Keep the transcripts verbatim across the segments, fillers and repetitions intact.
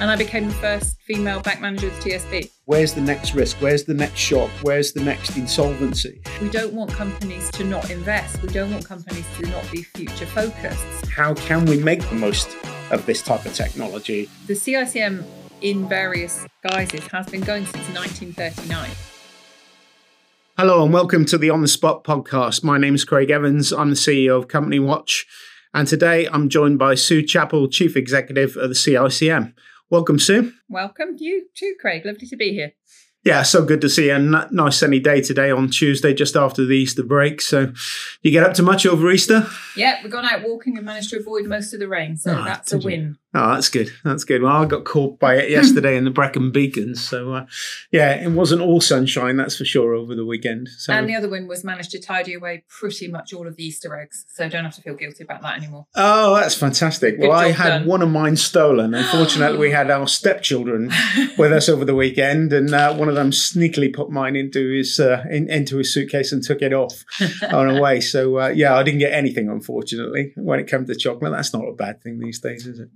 And I became the first female bank manager at T S B. Where's the next risk? Where's the next shock? Where's the next insolvency? We don't want companies to not invest. We don't want companies to not be future focused. How can we make the most of this type of technology? The C I C M in various guises has been going since nineteen thirty-nine. Hello and welcome to the On the Spot podcast. My name is Craig Evans. I'm the C E O of Company Watch. And today I'm joined by Sue Chappell, Chief Executive of the C I C M. Welcome, Sue. Welcome. You too, Craig. Lovely to be here. Yeah, so good to see you. And nice sunny day today on Tuesday, just after the Easter break. So you get up to much over Easter? Yeah, we've gone out walking and managed to avoid most of the rain. So oh, that's a win. You? Oh, that's good. That's good. Well, I got caught by it yesterday in the Brecon Beacons. So, uh, yeah, it wasn't all sunshine, that's for sure, over the weekend. So, and the other one was managed to tidy away pretty much all of the Easter eggs. So don't have to feel guilty about that anymore. Oh, that's fantastic. Good well, I had done. one of mine stolen. Unfortunately, we had our stepchildren with us over the weekend. And uh, one of them sneakily put mine into his uh, in, into his suitcase and took it off on the way. So, uh, yeah, I didn't get anything, unfortunately. When it comes to chocolate, that's not a bad thing these days, is it?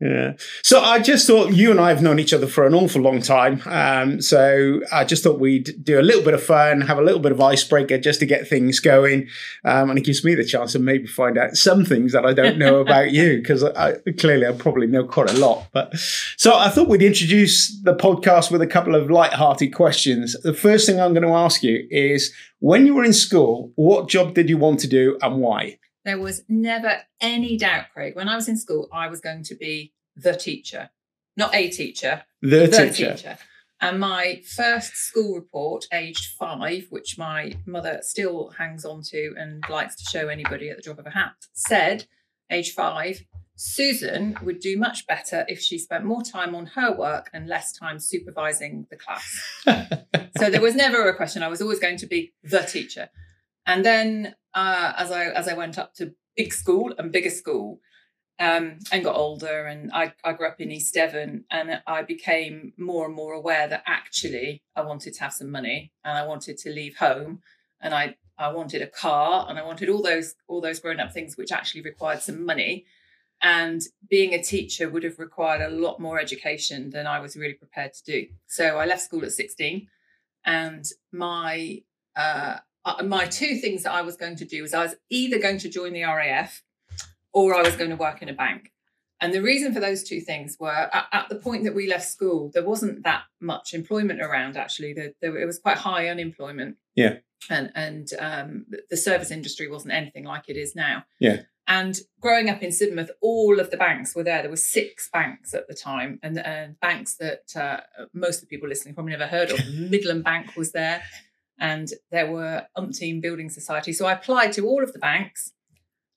Yeah. So I just thought you and I have known each other for an awful long time. Um, so I just thought we'd do a little bit of fun, have a little bit of icebreaker just to get things going. Um, and it gives me the chance to maybe find out some things that I don't know about you, because I, clearly I probably know quite a lot. But so I thought we'd introduce the podcast with a couple of lighthearted questions. The first thing I'm going to ask you is, when you were in school, what job did you want to do and why? There was never any doubt, Craig. When I was in school, I was going to be the teacher, not a teacher, the, the teacher. teacher. And my first school report, aged five, which my mother still hangs on to and likes to show anybody at the drop of a hat, said, age five, Susan would do much better if she spent more time on her work and less time supervising the class. So there was never a question. I was always going to be the teacher. And then uh, as I as I went up to big school and bigger school um, and got older, and I, I grew up in East Devon, and I became more and more aware that actually I wanted to have some money and I wanted to leave home, and I, I wanted a car, and I wanted all those all those grown up things which actually required some money. And being a teacher would have required a lot more education than I was really prepared to do. So I left school at sixteen, and my... Uh, Uh, my two things that I was going to do was I was either going to join the R A F or I was going to work in a bank. And the reason for those two things were at, at the point that we left school, there wasn't that much employment around, actually. There, there, it was quite high unemployment. Yeah. And and um, the service industry wasn't anything like it is now. Yeah. And growing up in Sidmouth, all of the banks were there. There were six banks at the time, and uh, banks that uh, most of the people listening probably never heard of. Midland Bank was there. And there were umpteen building societies. So I applied to all of the banks.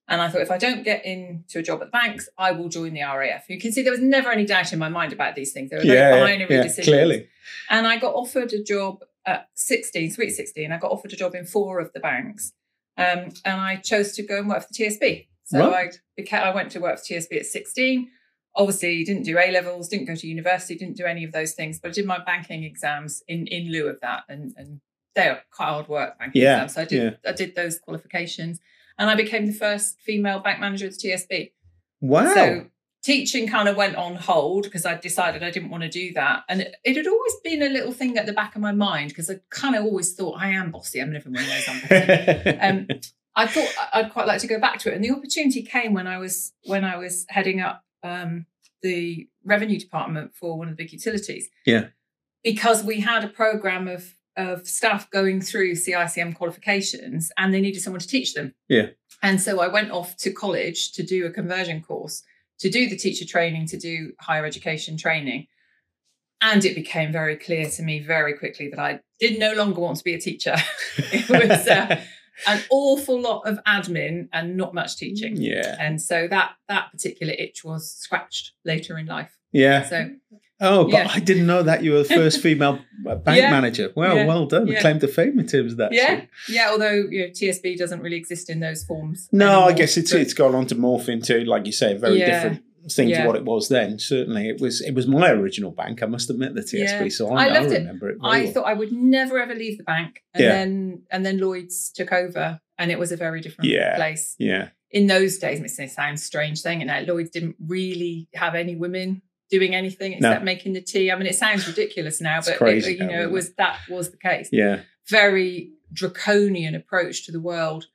And I thought, if I don't get into a job at the banks, I will join the R A F. You can see there was never any doubt in my mind about these things. There were yeah, no binary yeah, decisions. Clearly. And I got offered a job at sixteen, sweet sixteen. I got offered a job in four of the banks. Um, and I chose to go and work for T S B. So right. I, I went to work for T S B at sixteen. Obviously, didn't do A-levels, didn't go to university, didn't do any of those things. But I did my banking exams in, in lieu of that, and and they were quite hard work, banking yeah, exams. So I did, yeah. I did those qualifications, and I became the first female bank manager at the T S B. Wow. So teaching kind of went on hold because I decided I didn't want to do that. And it, it had always been a little thing at the back of my mind, because I kind of always thought, I am bossy. I'm living one of those, I'm bossy. um, I thought I'd quite like to go back to it. And the opportunity came when I was, when I was heading up um, the revenue department for one of the big utilities. Yeah. Because we had a programme of, of staff going through C I C M qualifications, and they needed someone to teach them. Yeah. And so I went off to college to do a conversion course, to do the teacher training, to do higher education training. And it became very clear to me very quickly that I did no longer want to be a teacher. It was uh, an awful lot of admin and not much teaching. Yeah. And so that that particular itch was scratched later in life. Yeah. So Oh, but yeah. I didn't know that you were the first female bank yeah. manager. Well, yeah. well done. Yeah. Claim to fame in terms of that. Yeah, so. yeah. Although you know, T S B doesn't really exist in those forms. No, anymore, I guess it's it's gone on to morph into, like you say, a very yeah. different thing yeah. to what it was then. Certainly, it was it was my original bank. I must admit, the T S B. Yeah. So I, I, I remember it. it I well. thought I would never ever leave the bank, and yeah. then and then Lloyds took over, and it was a very different yeah. place. Yeah. In those days, it sounds strange saying it now. Lloyds didn't really have any women. doing anything except no. making the tea. I mean, it sounds ridiculous now, but crazy, it, you know, it was that was the case. Yeah, very draconian approach to the world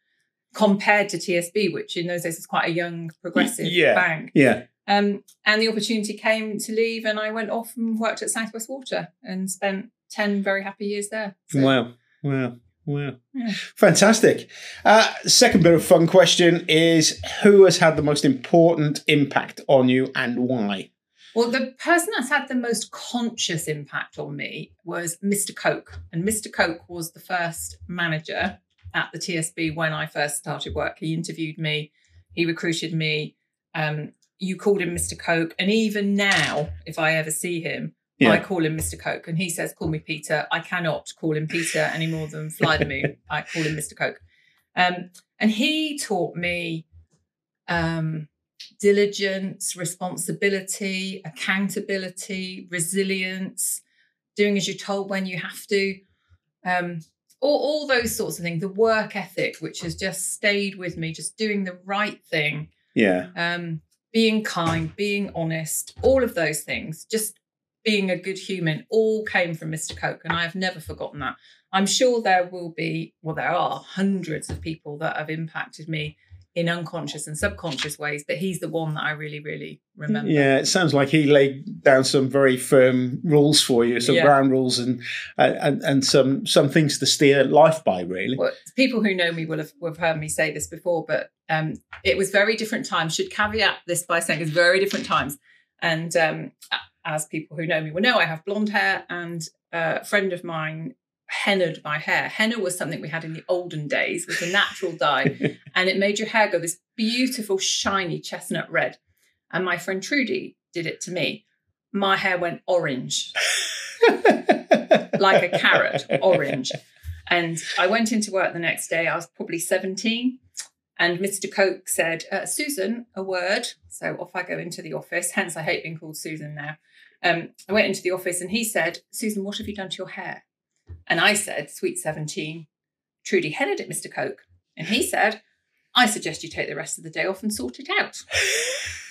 compared to T S B, which in those days was quite a young, progressive yeah. bank. Yeah. Um, and the opportunity came to leave, and I went off and worked at Southwest Water and spent ten very happy years there. So. Wow! Wow! Wow! Yeah. Fantastic. Uh, second bit of fun question is: who has had the most important impact on you, and why? Well, the person that's had the most conscious impact on me was Mister Coke, and Mister Coke was the first manager at the T S B when I first started work. He interviewed me, he recruited me. Um, you called him Mister Coke, and even now, if I ever see him. Yeah. I call him Mister Coke, and he says, call me Peter. I cannot call him Peter any more than fly the moon. I call him Mister Coke. Um, and he taught me um, diligence, responsibility, accountability, resilience, doing as you're told when you have to, um, all, all those sorts of things. The work ethic, which has just stayed with me, just doing the right thing. Yeah. Um, being kind, being honest, all of those things, just being a good human, all came from Mister Coke, and I have never forgotten that. I'm sure there will be, well, there are hundreds of people that have impacted me in unconscious and subconscious ways, but he's the one that I really, really remember. Yeah, it sounds like he laid down some very firm rules for you, some yeah. ground rules and, and and some some things to steer life by, really. Well, people who know me will have, will have heard me say this before, but um, it was very different times. Should caveat this by saying it's very different times. And um, as people who know me will know, I have blonde hair, and a friend of mine hennaed my hair. Henna was something we had in the olden days. It was a natural dye, and it made your hair go this beautiful, shiny chestnut red. And my friend Trudy did it to me. My hair went orange, like a carrot, orange. And I went into work the next day. I was probably seventeen. And Mister Coke said, uh, Susan, a word. So off I go into the office. Hence, I hate being called Susan now. Um, I went into the office and he said, Susan, what have you done to your hair? And I said, sweet seventeen, Trudy headed it, Mister Coke. And he said, I suggest you take the rest of the day off and sort it out.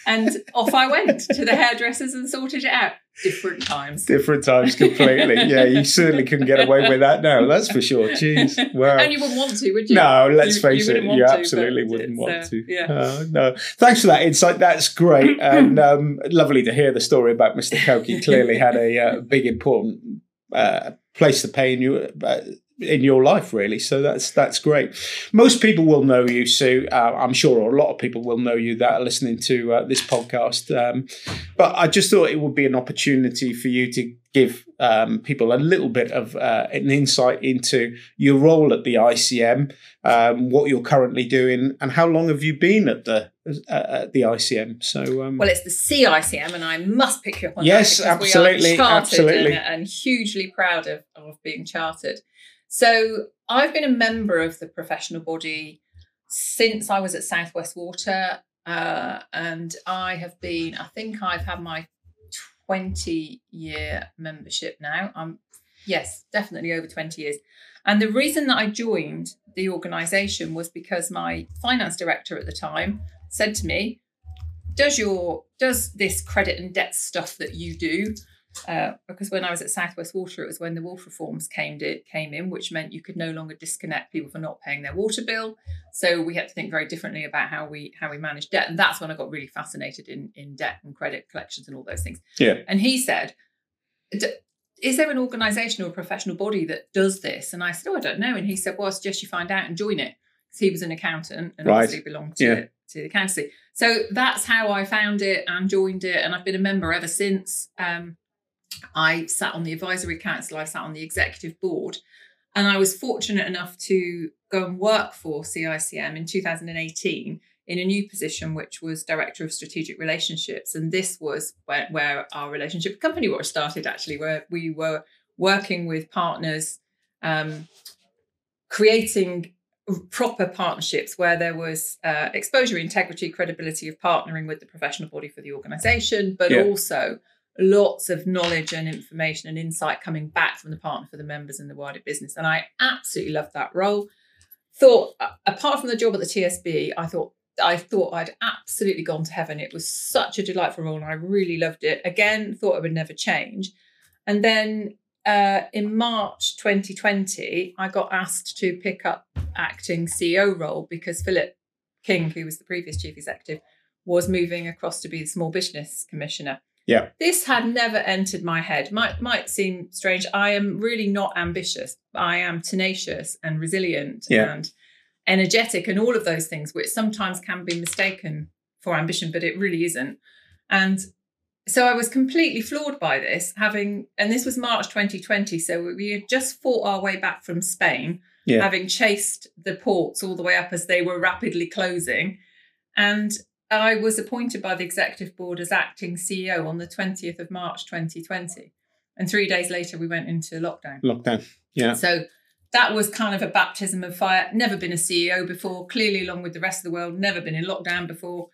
And off I went to the hairdressers and sorted it out. Different times. Different times completely. Yeah, you certainly couldn't get away with that now, that's for sure. Jeez. Wow. And you wouldn't want to, would you? No, let's you, face you it. You absolutely to, wouldn't want so, to. Yeah. Uh, no. Thanks for that insight. That's great. And um, lovely to hear the story about Mister Coke. He clearly had a uh, big, important uh, place to pay in you. Uh, in your life, really. So that's that's great. Most people will know you, Sue. Uh, I'm sure a lot of people will know you that are listening to uh, this podcast. Um, but I just thought it would be an opportunity for you to give um, people a little bit of uh, an insight into your role at the I C M, um, what you're currently doing, and how long have you been at the uh, at the I C M? So, um, well, it's the C I C M, and I must pick you up on yes, that. Yes, absolutely, we are chartered absolutely, and, and hugely proud of of being chartered. So I've been a member of the professional body since I was at Southwest Water, uh, and I have been, I think I've had my twenty-year membership now. I'm, yes, definitely over twenty years. And the reason that I joined the organisation was because my finance director at the time said to me, does your, does this credit and debt stuff that you do, Uh, because when I was at Southwest Water, it was when the water reforms came did, came in, which meant you could no longer disconnect people for not paying their water bill. So we had to think very differently about how we how we manage debt. And that's when I got really fascinated in, in debt and credit collections and all those things. Yeah. And he said, is there an organisation or a professional body that does this? And I said, oh, I don't know. And he said, well, I suggest you find out and join it. Because he was an accountant and right. obviously belonged to yeah. it. to the accountancy. So that's how I found it and joined it. And I've been a member ever since. Um, I sat on the advisory council, I sat on the executive board, and I was fortunate enough to go and work for C I C M in two thousand eighteen in a new position, which was Director of Strategic Relationships. And this was where, where our relationship with Company Watch started, actually, where we were working with partners, um, creating proper partnerships where there was uh, exposure, integrity, credibility of partnering with the professional body for the organisation, but yeah. also lots of knowledge and information and insight coming back from the partner for the members and the wider business. And I absolutely loved that role. Thought, apart from the job at the T S B, I thought I thought I'd absolutely gone to heaven. It was such a delightful role and I really loved it. Again, thought it would never change. And then uh, in March twenty twenty, I got asked to pick up acting C E O role because Philip King, who was the previous chief executive, was moving across to be the Small Business Commissioner. Yeah. This had never entered my head. Might might seem strange. I am really not ambitious. I am tenacious and resilient yeah. and energetic and all of those things, which sometimes can be mistaken for ambition, but it really isn't. And so I was completely floored by this, having, and this was March twenty twenty. So we had just fought our way back from Spain, yeah. having chased the ports all the way up as they were rapidly closing. And I was appointed by the executive board as acting C E O on the twentieth of March twenty twenty. And three days later, we went into lockdown. Lockdown, yeah. So that was kind of a baptism of fire. Never been a C E O before, clearly along with the rest of the world, never been in lockdown before,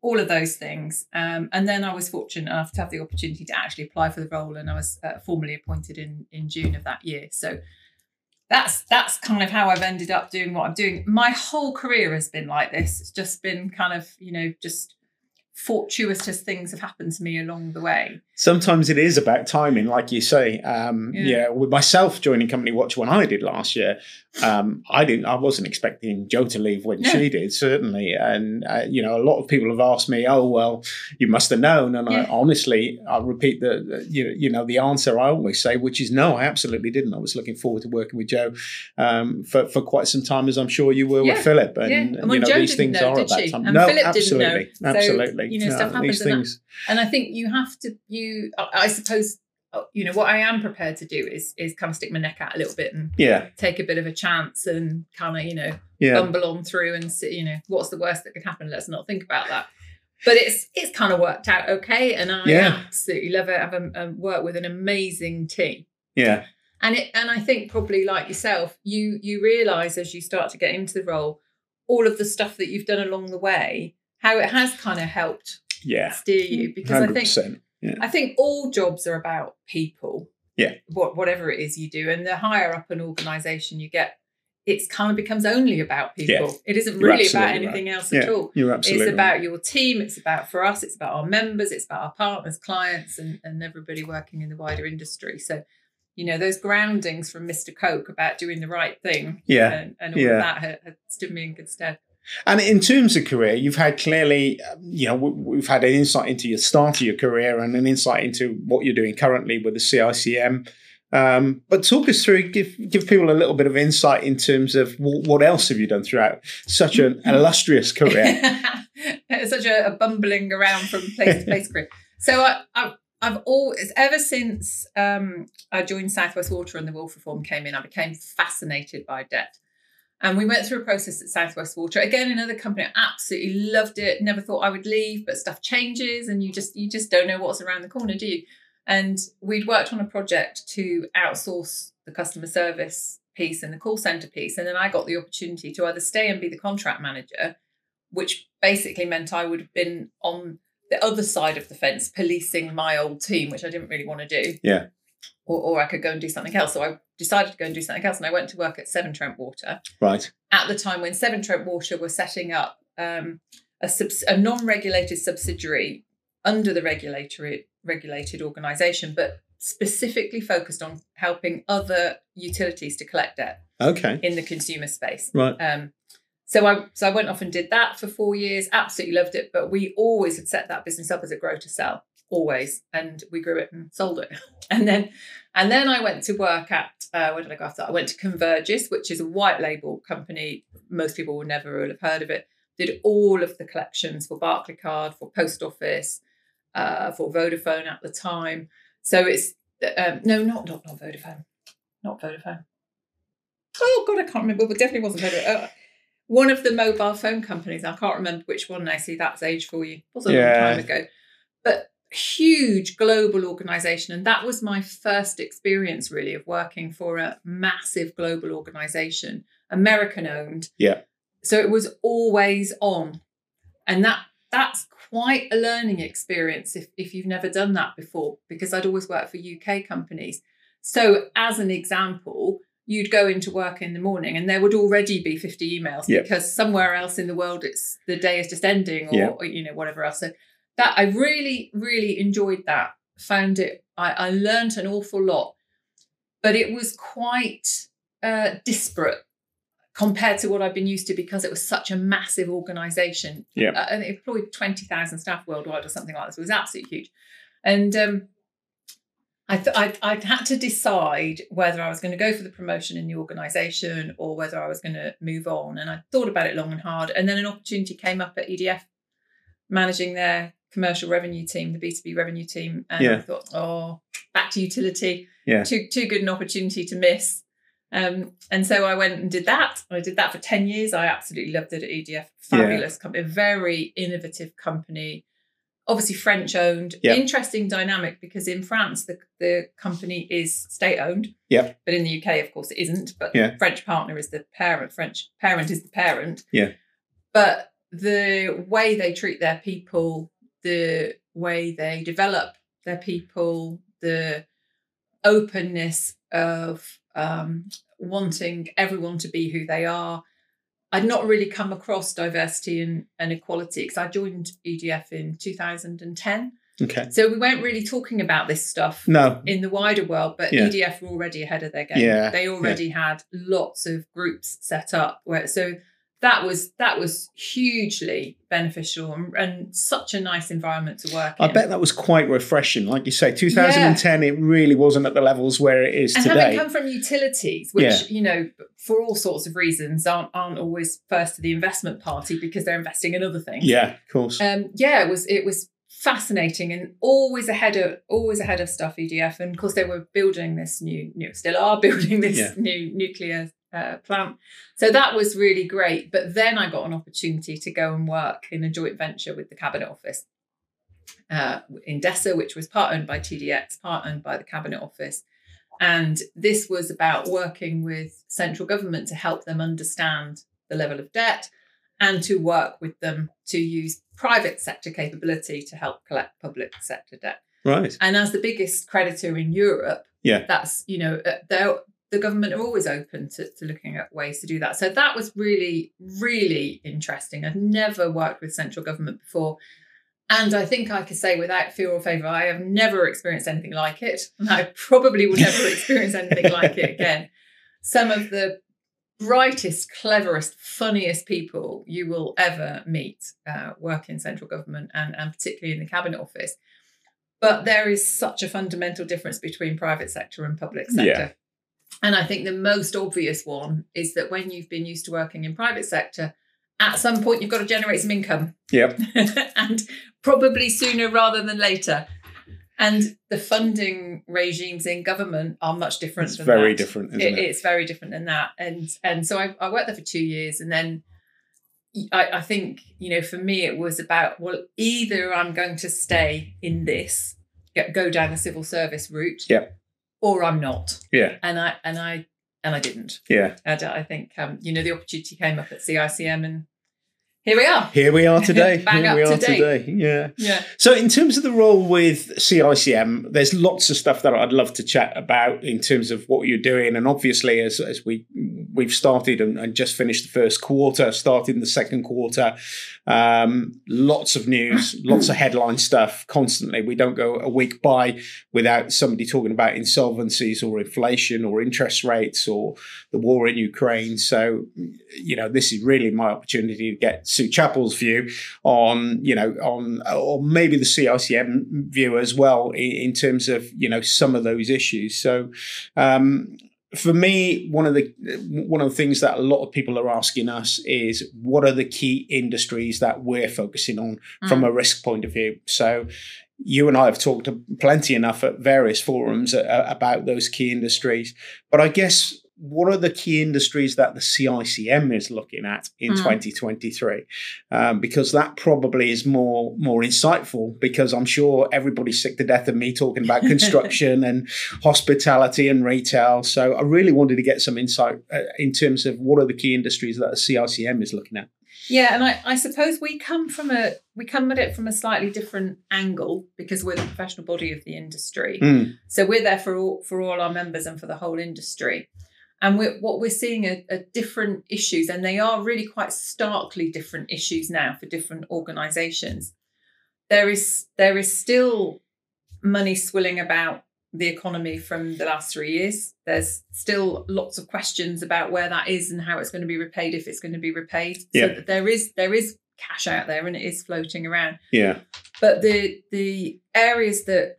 all of those things. Um, and then I was fortunate enough to have the opportunity to actually apply for the role. And I was uh, formally appointed in, in June of that year. So that's that's kind of how I've ended up doing what I'm doing. My whole career has been like this. It's just been kind of, you know, just fortuitous things have happened to me along the way. Sometimes it is about timing, like you say. Um, yeah. yeah, with myself joining Company Watch when I did last year, um, I didn't. I wasn't expecting Jo to leave when no. she did, certainly. And uh, you know, a lot of people have asked me, "Oh, well, you must have known." And yeah. I honestly, I repeat the, the you, you know the answer I always say, which is no, I absolutely didn't. I was looking forward to working with Jo um, for for quite some time, as I'm sure you were yeah. with Philip. And, yeah. and, and you know, Jo these things know, are about she? time. And no, Philip absolutely, didn't know. So, absolutely. You know, no, stuff happens, and, that, and I think you have to. You, I suppose, you know, what I am prepared to do is is kind of stick my neck out a little bit and yeah. take a bit of a chance and kind of, you know, yeah. bumble on through and see, you know, what's the worst that could happen? Let's not think about that. But it's it's kind of worked out okay, and I yeah. absolutely love it. I've um, um, worked with an amazing team. Yeah, and it and I think probably like yourself, you you realise as you start to get into the role, all of the stuff that you've done along the way, how it has kind of helped yeah. steer you because one hundred percent. I think. Yeah. I think all jobs are about people, yeah. What, whatever it is you do. And the higher up an organisation you get, it's kind of becomes only about people. Yeah. It isn't You're really about anything right. else yeah. at all. You're absolutely It's about right. your team. It's about, for us, it's about our members. It's about our partners, clients and, and everybody working in the wider industry. So, you know, those groundings from Mister Coke about doing the right thing yeah. and, and all yeah. of that has stood me in good stead. And in terms of career, you've had clearly, you know, we've had an insight into your start of your career and an insight into what you're doing currently with the C I C M. Um, but talk us through, give give people a little bit of insight in terms of w- what else have you done throughout such an illustrious career? Such a, a bumbling around from place to place career. So I, I, I've always, ever since um, I joined Southwest Water and the Wolf Reform came in, I became fascinated by debt. And we went through a process at Southwest Water. Again, another company, I absolutely loved it. Never thought I would leave, but stuff changes and you just you just don't know what's around the corner, do you? And we'd worked on a project to outsource the customer service piece and the call centre piece. And then I got the opportunity to either stay and be the contract manager, which basically meant I would have been on the other side of the fence, policing my old team, which I didn't really want to do. Yeah. Or, or I could go and do something else. So I decided to go and do something else. And I went to work at Seven Trent Water. Right. At the time when Seven Trent Water were setting up um, a, subs- a non-regulated subsidiary under the regulatory regulated organisation, but specifically focused on helping other utilities to collect debt. Okay. In the consumer space. Right. Um, so I so I went off and did that for four years. Absolutely loved it. But we always had set that business up as a grow to sell. Always. And we grew it and sold it. And then and then I went to work at, uh, where did I go after that? I went to Convergys, which is a white label company. Most people will never have heard of it. Did all of the collections for Barclaycard, for Post Office, uh, for Vodafone at the time. So it's, um, no, not, not, not Vodafone. Not Vodafone. Oh, God, I can't remember. But definitely wasn't Vodafone. Oh, one of the mobile phone companies. I can't remember which one. I see that's age for you. It was a yeah. long time ago. But huge global organisation, and that was my first experience really of working for a massive global organisation, American owned. Yeah. So it was always on, and that that's quite a learning experience if if you've never done that before, because I'd always worked for U K companies. So as an example, you'd go into work in the morning and there would already be fifty emails yep. because somewhere else in the world it's the day is just ending or, yep. or you know, whatever else. So that I really, really enjoyed that. Found it, I, I learned an awful lot, but it was quite uh, disparate compared to what I've been used to because it was such a massive organisation. Yeah. Uh, and it employed twenty thousand staff worldwide or something like this. It was absolutely huge. And um, I, th- I, I had to decide whether I was going to go for the promotion in the organisation or whether I was going to move on. And I thought about it long and hard. And then an opportunity came up at E D F, managing their commercial revenue team, the B two B revenue team. And yeah. I thought, oh, back to utility. Yeah. Too, too good an opportunity to miss. Um, and so I went and did that. I did that for ten years. I absolutely loved it at E D F. Fabulous yeah. company, a very innovative company, obviously French owned. Yep. Interesting dynamic because in France, the, the company is state owned. Yeah. But in the U K, of course, it isn't. But yeah. the French partner is the parent. French parent is the parent. Yeah. But the way they treat their people, the way they develop their people, the openness of um, wanting everyone to be who they are. I'd not really come across diversity and, and equality because I joined E D F in two thousand ten. Okay. So we weren't really talking about this stuff no. in the wider world, but yeah. E D F were already ahead of their game. Yeah. They already yeah. had lots of groups set up. Where, so that was that was hugely beneficial and, and such a nice environment to work in. I bet that was quite refreshing. Like you say, two thousand ten, yeah. it really wasn't at the levels where it is and today. And having come from utilities, which, yeah. you know, for all sorts of reasons, aren't aren't always first to the investment party because they're investing in other things. Yeah, of course. Um, yeah, it was it was fascinating and always ahead of always ahead of stuff, E D F. And, of course, they were building this new, new still are building this yeah. new nuclear Uh, plant. So that was really great. But then I got an opportunity to go and work in a joint venture with the Cabinet Office uh, in Dessa, which was part owned by T D X, part owned by the Cabinet Office. And this was about working with central government to help them understand the level of debt and to work with them to use private sector capability to help collect public sector debt. Right. And as the biggest creditor in Europe, yeah, that's, you know, they're the government are always open to, to looking at ways to do that. So that was really, really interesting. I've never worked with central government before. And I think I could say without fear or favour, I have never experienced anything like it. And I probably will never experience anything like it again. Some of the brightest, cleverest, funniest people you will ever meet uh, work in central government and, and particularly in the Cabinet Office. But there is such a fundamental difference between private sector and public sector. Yeah. And I think the most obvious one is that when you've been used to working in private sector, at some point you've got to generate some income. Yep. And probably sooner rather than later. And the funding regimes in government are much different it's than that. It's very different, isn't it, it? It's very different than that. And and so I, I worked there for two years. And then I, I think, you know, for me it was about, well, either I'm going to stay in this, get, go down the civil service route. Yep. Or I'm not. Yeah. And I and I and I didn't. Yeah. And I think um, you know, the opportunity came up at C I C M, and here we are. Here we are today. Bang here we up are today. today. Yeah. Yeah. So in terms of the role with C I C M, there's lots of stuff that I'd love to chat about in terms of what you're doing, and obviously as as we we've started and, and just finished the first quarter, started the second quarter. Um, lots of news, lots of headline stuff constantly. We don't go a week by without somebody talking about insolvencies or inflation or interest rates or the war in Ukraine. So, you know, this is really my opportunity to get Sue Chappell's view on, you know, on, or maybe the C I C M view as well in, in terms of, you know, some of those issues. So, um, for me, one of the one of the things that a lot of people are asking us is what are the key industries that we're focusing on mm. from a risk point of view. So you and I have talked plenty enough at various forums about those key industries. But I guess what are the key industries that the C I C M is looking at in mm. twenty twenty-three? Um, because that probably is more more insightful, because I'm sure everybody's sick to death of me talking about construction and hospitality and retail. So I really wanted to get some insight uh, in terms of what are the key industries that the C I C M is looking at. Yeah, and I, I suppose we come from a we come at it from a slightly different angle because we're the professional body of the industry. Mm. So we're there for all, for all our members and for the whole industry. And we're, what we're seeing are, are different issues, and they are really quite starkly different issues now for different organisations. There is, there is still money swilling about the economy from the last three years. There's still lots of questions about where that is and how it's going to be repaid, if it's going to be repaid. Yeah. So that there is there is cash out there and it is floating around. Yeah. But the the areas that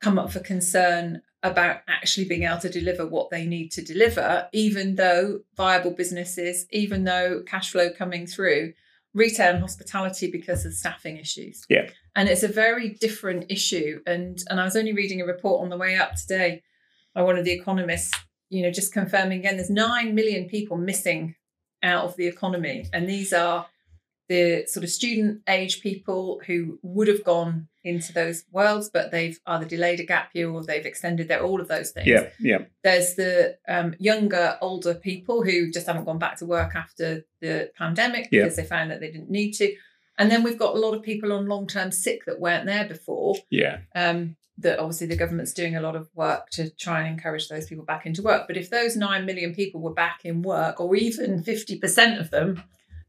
come up for concern about actually being able to deliver what they need to deliver, even though viable businesses, even though cash flow coming through, retail and hospitality because of staffing issues. Yeah. And it's a very different issue. And, and I was only reading a report on the way up today by one of the economists, you know, just confirming again, there's nine million people missing out of the economy. And these are the sort of student age people who would have gone into those worlds, but they've either delayed a gap year or they've extended their, all of those things. Yeah, yeah. There's the um, younger, older people who just haven't gone back to work after the pandemic because yeah. they found that they didn't need to. And then we've got a lot of people on long-term sick that weren't there before. Yeah. Um, that obviously the government's doing a lot of work to try and encourage those people back into work. But if those nine million people were back in work, or even fifty percent of them,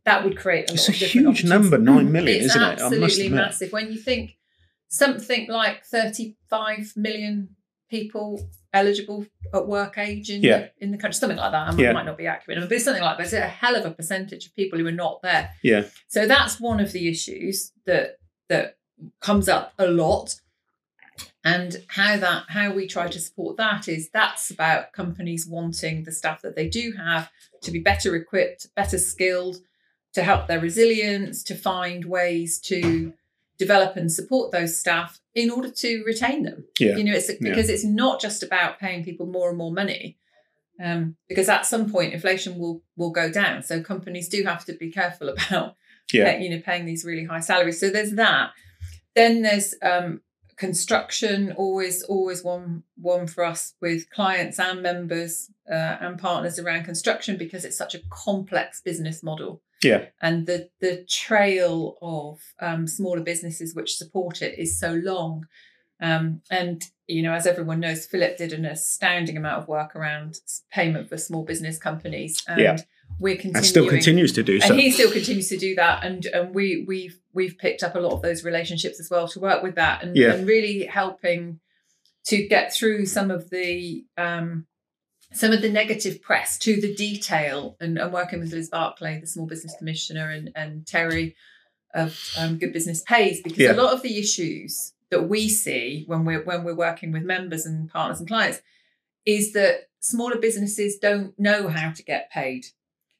that would create a lot of different options. It's a huge number, nine million, isn't it? It's absolutely massive. When you think something like thirty-five million people eligible at work age in, yeah. in the country, something like that. I yeah. might not be accurate, but it's something like that. It's a hell of a percentage of people who are not there. Yeah. So that's one of the issues that that comes up a lot. And how that how we try to support that is that's about companies wanting the staff that they do have to be better equipped, better skilled, to help their resilience, to find ways to develop and support those staff in order to retain them. Yeah. You know, it's because yeah. it's not just about paying people more and more money, um, because at some point inflation will will go down. So companies do have to be careful about yeah. pay, you know, paying these really high salaries. So there's that. Then there's um, construction, always always one one for us with clients and members uh, and partners around construction, because it's such a complex business model. Yeah. And the the trail of um, smaller businesses which support it is so long. Um, and, you know, as everyone knows, Philip did an astounding amount of work around payment for small business companies. And yeah. we're continuing. And still continues to do so. And he still continues to do that. And and we, we've, we've picked up a lot of those relationships as well to work with that, and, yeah. and really helping to get through some of the... Um, some of the negative press to the detail, and, and working with Liz Barclay, the Small Business Commissioner, and, and Terry of um, Good Business Pays, because yeah. a lot of the issues that we see when we're when we're working with members and partners and clients is that smaller businesses don't know how to get paid.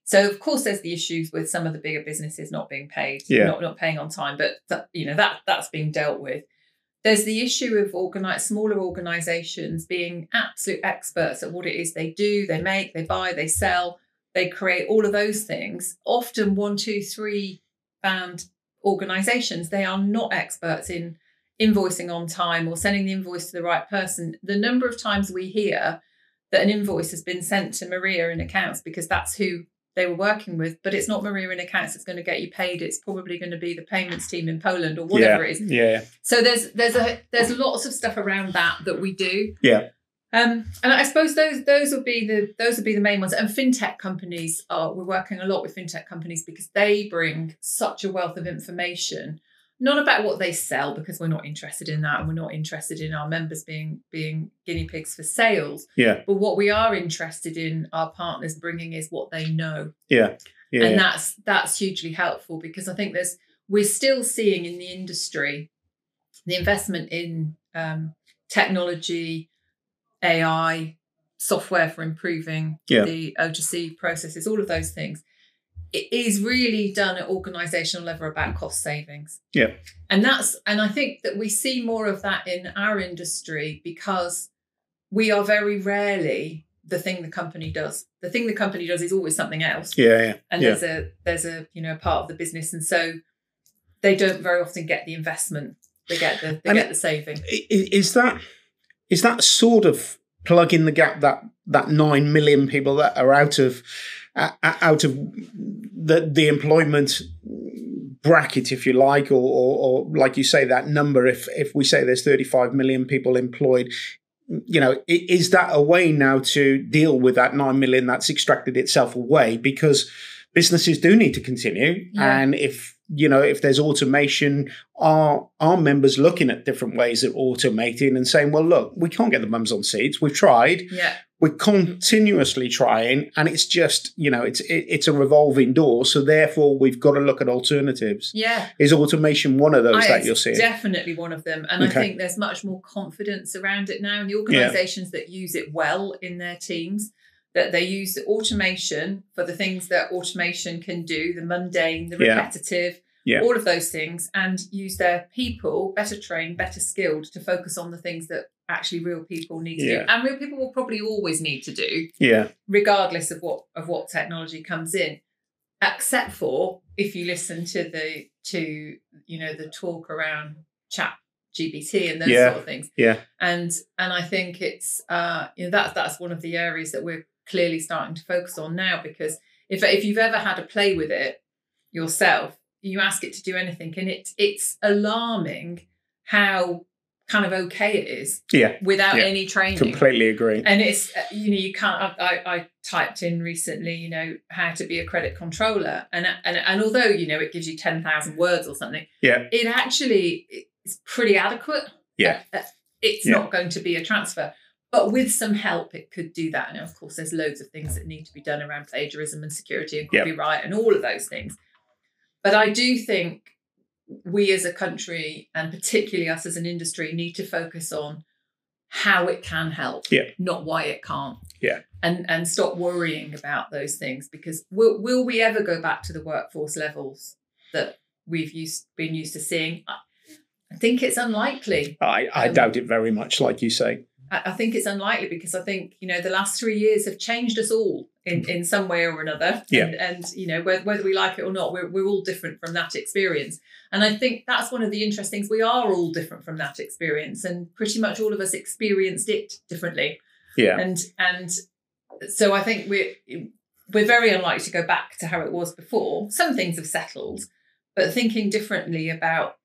So of course, there's the issues with some of the bigger businesses not being paid, yeah. not not paying on time, but th- you know that that's being dealt with. There's the issue of organize, smaller organisations being absolute experts at what it is they do, they make, they buy, they sell, they create, all of those things. Often one, two, three band organisations, they are not experts in invoicing on time or sending the invoice to the right person. The number of times we hear that an invoice has been sent to Maria in accounts because that's who they were working with, but it's not Maria in accounts that's going to get you paid. It's probably going to be the payments team in Poland or whatever yeah, it is. Yeah. So there's there's a there's lots of stuff around that that we do. Yeah. Um, and I suppose those those would be the those would be the main ones. And fintech companies are we're working a lot with fintech companies because they bring such a wealth of information, not about what they sell, because we're not interested in that, and we're not interested in our members being being guinea pigs for sales. Yeah. But what we are interested in our partners bringing is what they know. Yeah. yeah and yeah. that's that's hugely helpful, because I think there's we're still seeing in the industry the investment in um, technology, A I, software for improving yeah. the O to C processes, all of those things. It is really done at organisational level about cost savings. Yeah. And that's and I think that we see more of that in our industry because we are very rarely the thing the company does. The thing the company does is always something else. Yeah. yeah. And yeah. there's a there's a you know part of the business. And so they don't very often get the investment. They get the they and get the saving. Is that is that sort of plug in the gap that that nine million people that are out of out of the the employment bracket, if you like, or, or, or like you say, that number, if if we say there's thirty-five million people employed, you know, is that a way now to deal with that nine million that's extracted itself away? Because businesses do need to continue. Yeah. And if, you know, if there's automation, are our members looking at different ways of automating and saying, well, look, we can't get the mums on seats. We've tried. Yeah. We're continuously trying, and it's just, you know, it's it, it's a revolving door. So therefore, we've got to look at alternatives. Yeah, is automation one of those I, that you're seeing? Definitely one of them, and okay. I think there's much more confidence around it now, and the organisations yeah. that use it well in their teams, that they use the automation for the things that automation can do, the mundane, the repetitive, yeah. Yeah. all of those things, and use their people better trained, better skilled to focus on the things that actually real people need to yeah. do, and real people will probably always need to do, yeah, regardless of what of what technology comes in, except for if you listen to the to you know the talk around Chat G P T and those yeah. sort of things, yeah, and and I think it's uh you know that's that's one of the areas that we're clearly starting to focus on now, because if if you've ever had a play with it yourself, you ask it to do anything, and it it's alarming how kind of okay it is yeah without yeah. any training. Completely agree. And it's you know you can't I, I, I typed in recently you know how to be a credit controller, and and, and although you know it gives you ten thousand words or something, yeah it actually it's pretty adequate. yeah it's yeah. Not going to be a transfer, but with some help it could do that. And of course there's loads of things that need to be done around plagiarism and security and copyright yeah. and all of those things, but I do think we as a country, and particularly us as an industry, need to focus on how it can help, yeah. not why it can't. Yeah. And and stop worrying about those things, because will will we ever go back to the workforce levels that we've used been used to seeing? I, I think it's unlikely. I, I um, doubt it very much, like you say. I, I think it's unlikely, because I think, you know, the last three years have changed us all in, in some way or another. Yeah. And, and you know, whether, whether we like it or not, we're, we're all different from that experience. And I think that's one of the interesting things. We are all different from that experience, and pretty much all of us experienced it differently. Yeah. And and so I think we're, we're very unlikely to go back to how it was before. Some things have settled, but thinking differently about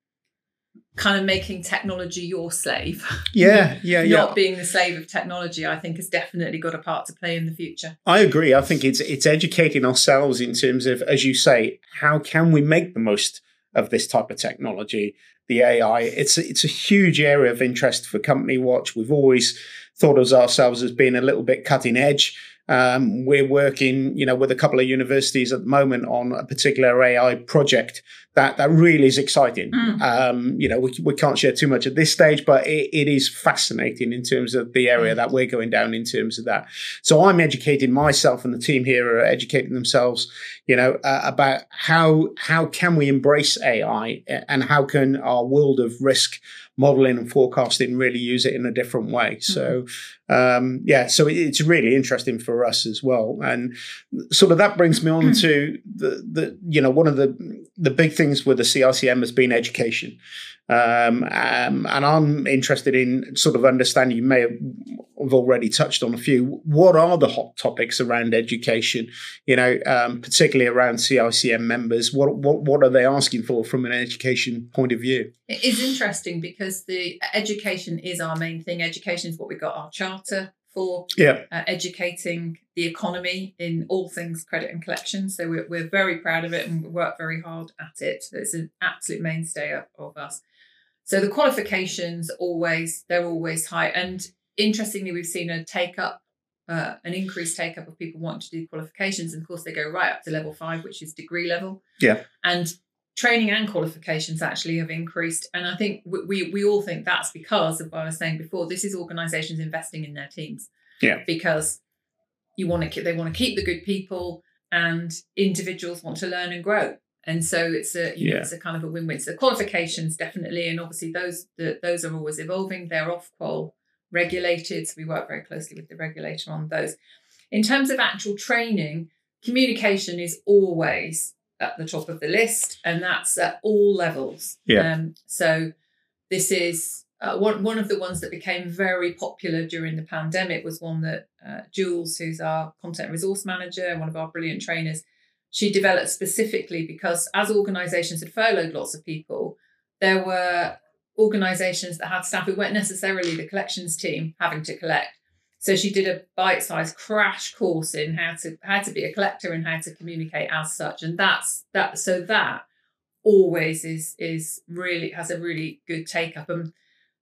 kind of making technology your slave. Yeah, yeah, yeah. Not being the slave of technology, I think, has definitely got a part to play in the future. I agree. I think it's it's educating ourselves in terms of, as you say, how can we make the most of this type of technology, the A I. It's it's a huge area of interest for Company Watch. We've always thought of ourselves as being a little bit cutting edge. Um, we're working, you know, with a couple of universities at the moment on a particular A I project that, that really is exciting. Mm. Um, you know, we, we can't share too much at this stage, but it, it is fascinating in terms of the area that we're going down in terms of that. So I'm educating myself, and the team here are educating themselves, you know, uh, about how, how can we embrace A I, and how can our world of risk modeling and forecasting really use it in a different way. So, um, yeah, so it, it's really interesting for us as well. And sort of that brings me on to the, the you know, one of the, the big things with the C R C M has been education. Um, um, and I'm interested in sort of understanding, you may have already touched on a few, what are the hot topics around education, you know, um, particularly around C R C M members? What, what what are they asking for from an education point of view? It is interesting, because the education is our main thing. Education is what we got our charter for, yeah. uh, educating the economy in all things credit and collection. So we're, we're very proud of it, and we work very hard at it. It's an absolute mainstay of, of us. So the qualifications, always, they're always high. And interestingly, we've seen a take up, uh, an increased take up of people wanting to do qualifications. And of course, they go right up to level five, which is degree level. Yeah. And training and qualifications actually have increased. And I think we, we, we all think that's because of what I was saying before. This is organisations investing in their teams. Yeah. Because you want to keep, they want to keep the good people, and individuals want to learn and grow. And so it's a you yeah. know, it's a kind of a win-win. So qualifications definitely, and obviously those the, those are always evolving. They're off-qual regulated, so we work very closely with the regulator on those. In terms of actual training, communication is always at the top of the list, and that's at all levels. Yeah. Um, so this is uh, one one of the ones that became very popular during the pandemic was one that uh, Jules, who's our content resource manager and one of our brilliant trainers, she developed specifically because as organisations had furloughed lots of people, there were organisations that have staff who weren't necessarily the collections team having to collect. So she did a bite-sized crash course in how to how to be a collector and how to communicate as such. And that's that. So that always is is really has a really good take up. And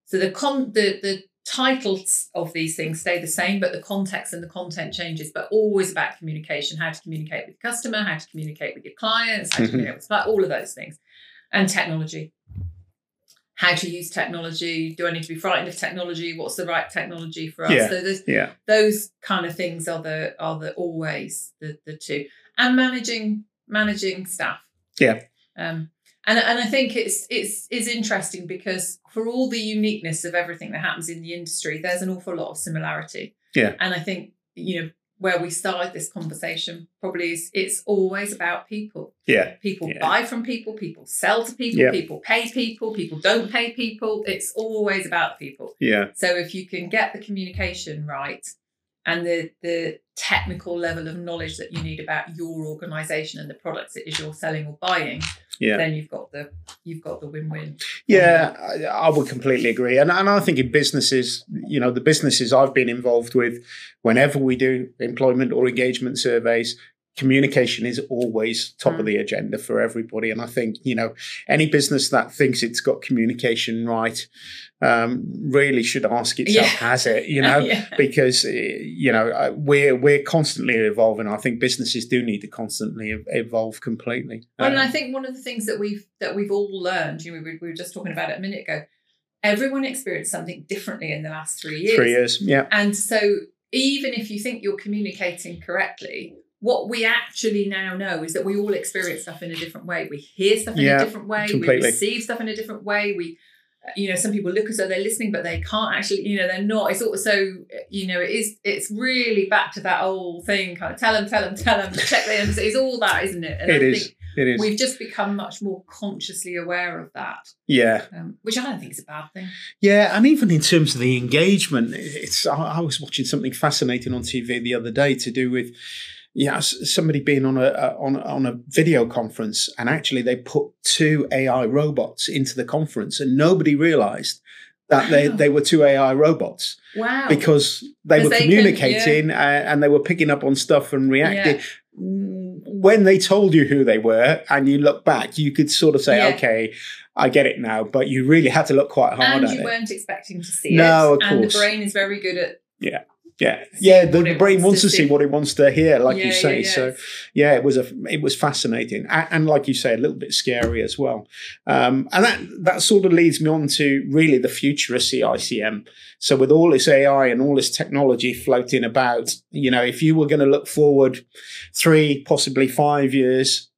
so the con the the titles of these things stay the same, but the context and the content changes. But always about communication: how to communicate with the customer, how to communicate with your clients, how to communicate with all of those things, and technology. How to use technology? Do I need to be frightened of technology? What's the right technology for us? Yeah, so there's, yeah. those kind of things are the are the always the the two, and managing managing staff. Yeah, um, and and I think it's it's is interesting because for all the uniqueness of everything that happens in the industry, there's an awful lot of similarity. Yeah, and I think you know where we started this conversation probably is it's always about people. Yeah. People yeah. buy from people, people sell to people, yeah. people pay people, people don't pay people. It's always about people. Yeah. So if you can get the communication right and the the technical level of knowledge that you need about your organisation and the products that is you're selling or buying, yeah. then you've got the you've got the win-win. Yeah, I, I would completely agree. And and I think in businesses, you know, the businesses I've been involved with, whenever we do employment or engagement surveys, communication is always top mm. of the agenda for everybody. And I think, you know, any business that thinks it's got communication right um, really should ask itself, yeah. has it, you know, yeah. because, you know, we're, we're constantly evolving. I think businesses do need to constantly evolve completely. Well, um, and I think one of the things that we've that we've all learned, you know, we, we were just talking about it a minute ago, everyone experienced something differently in the last three years. Three years, yeah. And so even if you think you're communicating correctly, what we actually now know is that we all experience stuff in a different way. We hear stuff in yeah, a different way. Completely. We receive stuff in a different way. We, you know, some people look as though they're listening, but they can't actually, you know, they're not. It's also, you know, it is, it's really back to that old thing, kind of tell them, tell them, tell them, check them. It's all that, isn't it? And it I is. Think it is. We've just become much more consciously aware of that. Yeah. Um, which I don't think is a bad thing. Yeah. And even in terms of the engagement, it's, I was watching something fascinating on T V the other day to do with, yeah, somebody being on a on on a video conference, and actually they put two A I robots into the conference, and nobody realised that wow. they they were two A I robots. Wow! Because they were they communicating can, yeah. and they were picking up on stuff and reacting. Yeah. When they told you who they were, and you look back, you could sort of say, yeah. "Okay, I get it now." But you really had to look quite hard. And at you it. weren't expecting to see no, it. No, of course. And the brain is very good at yeah. Yeah, yeah. The brain wants to see what it wants to hear, like you say. So, yeah, it was a, it was fascinating, and, and like you say, a little bit scary as well. Um, and that that sort of leads me on to really the future of C I C M. So, with all this A I and all this technology floating about, you know, if you were going to look forward three, possibly five years,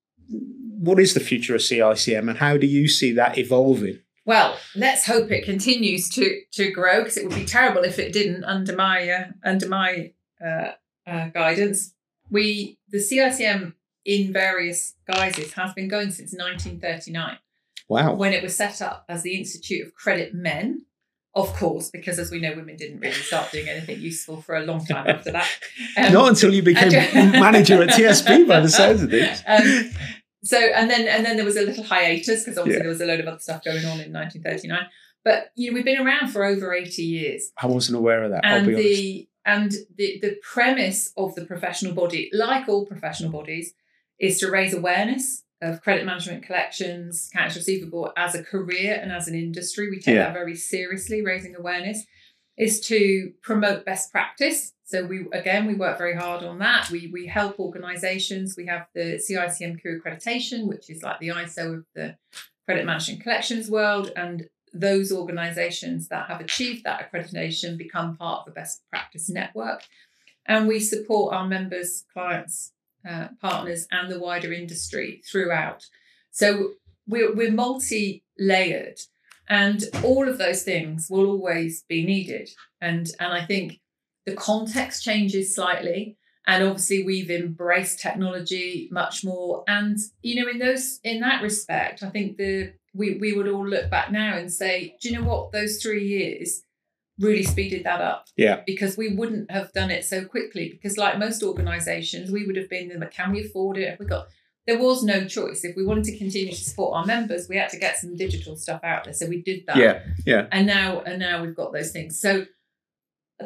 what is the future of C I C M, and how do you see that evolving? Well, let's hope it continues to to grow, because it would be terrible if it didn't under my uh, under my uh, uh, guidance. We the C I C M in various guises has been going since nineteen thirty-nine. Wow! When it was set up as the Institute of Credit Men, of course, because as we know, women didn't really start doing anything useful for a long time after that. Um, Not until you became manager at T S B, by the sounds of this. Um, So, and then and then there was a little hiatus because obviously yeah. there was a load of other stuff going on in nineteen thirty-nine. But, you know, we've been around for over eighty years. I wasn't aware of that, and I'll be the, honest. And the, the premise of the professional body, like all professional bodies, is to raise awareness of credit management, collections, accounts receivable as a career and as an industry. We take yeah. that very seriously, raising awareness. Is to promote best practice. So we again we work very hard on that. We we help organisations. We have the C I C M Q accreditation, which is like the I S O of the credit management collections world, and those organisations that have achieved that accreditation become part of the best practice network. And we support our members, clients, uh, partners, and the wider industry throughout. So we're we're multi-layered, and all of those things will always be needed. And and I think. The context changes slightly, and obviously we've embraced technology much more. And you know, in those in that respect, I think the we we would all look back now and say, do you know what? Those three years really speeded that up. Yeah. Because we wouldn't have done it so quickly. Because like most organisations, we would have been, can we afford it? Have we got there was no choice. If we wanted to continue to support our members, we had to get some digital stuff out there. So we did that. Yeah, yeah. And now, and now we've got those things. So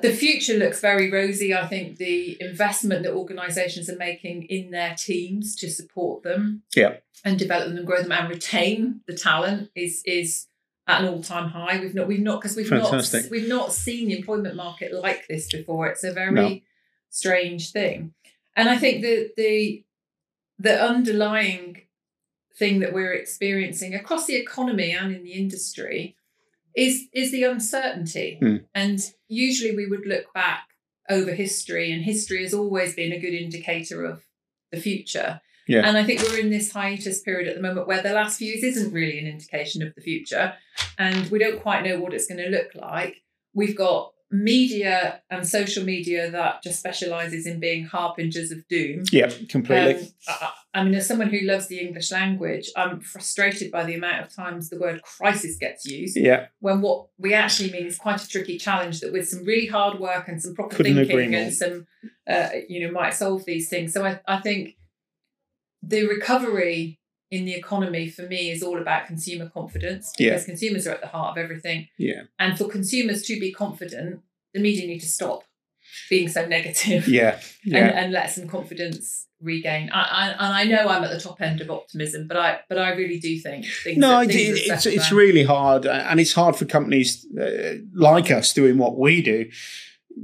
the future looks very rosy. I think the investment that organisations are making in their teams to support them, yeah, and develop them, and grow them, and retain the talent is is at an all time high. We've not, we've not, because we've Fantastic. not, we've not seen the employment market like this before. It's a very no. strange thing, and I think the the the underlying thing that we're experiencing across the economy and in the industry is is the uncertainty. Mm. And usually we would look back over history, and history has always been a good indicator of the future. Yeah. And I think we're in this hiatus period at the moment where the last few years isn't really an indication of the future, and we don't quite know what it's going to look like. We've got media and social media that just specialises in being harbingers of doom. Yeah, completely. Um, I, I mean, as someone who loves the English language, I'm frustrated by the amount of times the word crisis gets used. Yeah. When what we actually mean is quite a tricky challenge that with some really hard work and some proper Couldn't thinking and some, uh, you know, might solve these things. So I, I think the recovery in the economy for me is all about consumer confidence, because yeah. consumers are at the heart of everything. Yeah. And for consumers to be confident, the media need to stop being so negative. Yeah. yeah. And, and let some confidence regain. I, I, and I know I'm at the top end of optimism, but I but I really do think things. No, that, things it, it's it's really hard, and it's hard for companies like us doing what we do,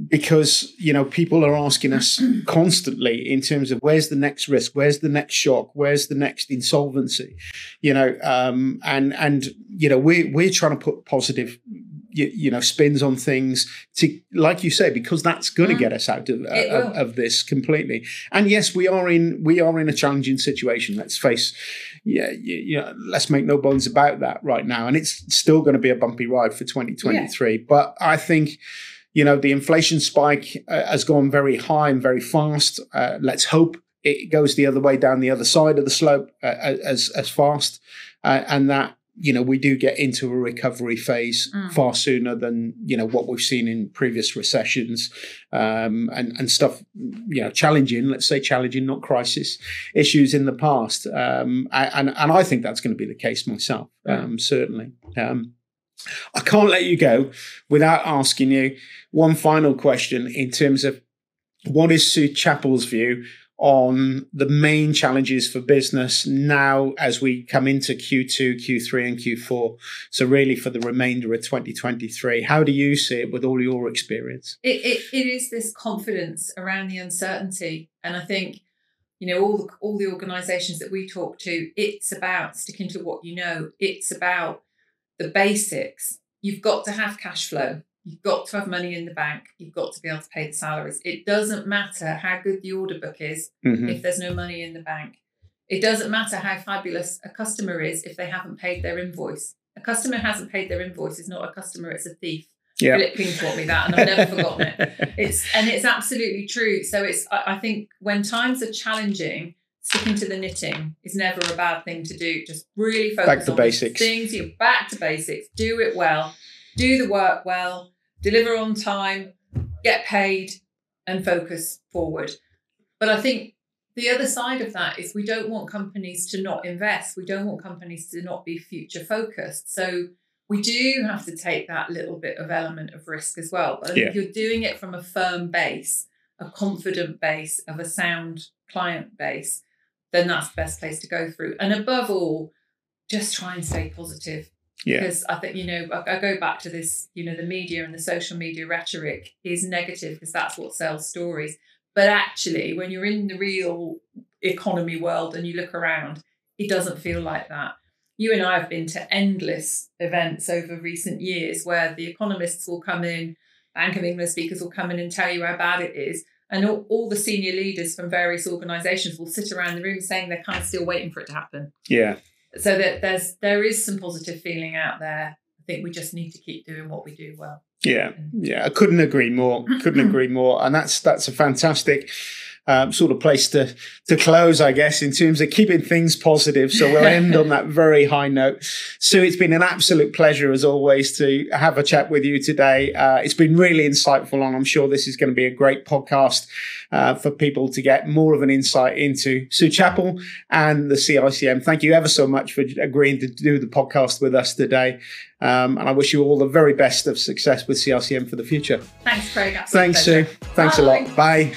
because, you know, people are asking us constantly in terms of where's the next risk, where's the next shock, where's the next insolvency, you know, um, and, and you know, we're, we're trying to put positive, you, you know, spins on things to, like you say, because that's going to mm. get us out of, of, of this completely. And yes, we are in, we are in a challenging situation. Let's face, yeah, you, you know, let's make no bones about that right now. And it's still going to be a bumpy ride for twenty twenty-three. Yeah. But I think, you know, the inflation spike uh, has gone very high and very fast. Uh, let's hope it goes the other way, down the other side of the slope uh, as as fast, uh, and that, you know, we do get into a recovery phase mm. far sooner than, you know, what we've seen in previous recessions, um, and and stuff, you know, challenging, let's say challenging, not crisis issues in the past, um, and and I think that's going to be the case myself, um, mm. certainly. Um, I can't let you go without asking you one final question in terms of what is Sue Chappell's view on the main challenges for business now as we come into Q two, Q three and Q four. So really for the remainder of twenty twenty-three, how do you see it with all your experience? It, it, it is this confidence around the uncertainty. And I think, you know, all the, all the organisations that we talk to, it's about sticking to what you know. It's about the basics. You've got to have cash flow. You've got to have money in the bank. You've got to be able to pay the salaries. It doesn't matter how good the order book is mm-hmm. if there's no money in the bank. It doesn't matter how fabulous a customer is if they haven't paid their invoice. A customer hasn't paid their invoice is not a customer, it's a thief. Yep. Philip King taught me that, and I've never forgotten it. It's and it's absolutely true. So it's I, I think when times are challenging, sticking to the knitting is never a bad thing to do. Just really focus back to on basics. Things. You're back to basics. Do it well. Do the work well. Deliver on time. Get paid, and focus forward. But I think the other side of that is we don't want companies to not invest. We don't want companies to not be future focused. So we do have to take that little bit of element of risk as well. But I think yeah. you're doing it from a firm base, a confident base, of a sound client base, then that's the best place to go through. And above all, just try and stay positive. Yeah. Because I think, you know, I go back to this, you know, the media and the social media rhetoric is negative because that's what sells stories. But actually, when you're in the real economy world and you look around, it doesn't feel like that. You and I have been to endless events over recent years where the economists will come in, Bank of England speakers will come in and tell you how bad it is. And all, all the senior leaders from various organisations will sit around the room saying they're kind of still waiting for it to happen. Yeah. So that there's there is some positive feeling out there. I think we just need to keep doing what we do well. Yeah, yeah, I couldn't agree more. Couldn't agree more. And that's that's a fantastic um, sort of place to to close, I guess, in terms of keeping things positive. So we'll end on that very high note. Sue, it's been an absolute pleasure, as always, to have a chat with you today. Uh, it's been really insightful, and I'm sure this is going to be a great podcast uh, for people to get more of an insight into Sue Chappell and the C I C M. Thank you ever so much for agreeing to do the podcast with us today. Um, and I wish you all the very best of success with C I C M for the future. Thanks, Craig. Thanks, Sue. Thanks a lot. Bye.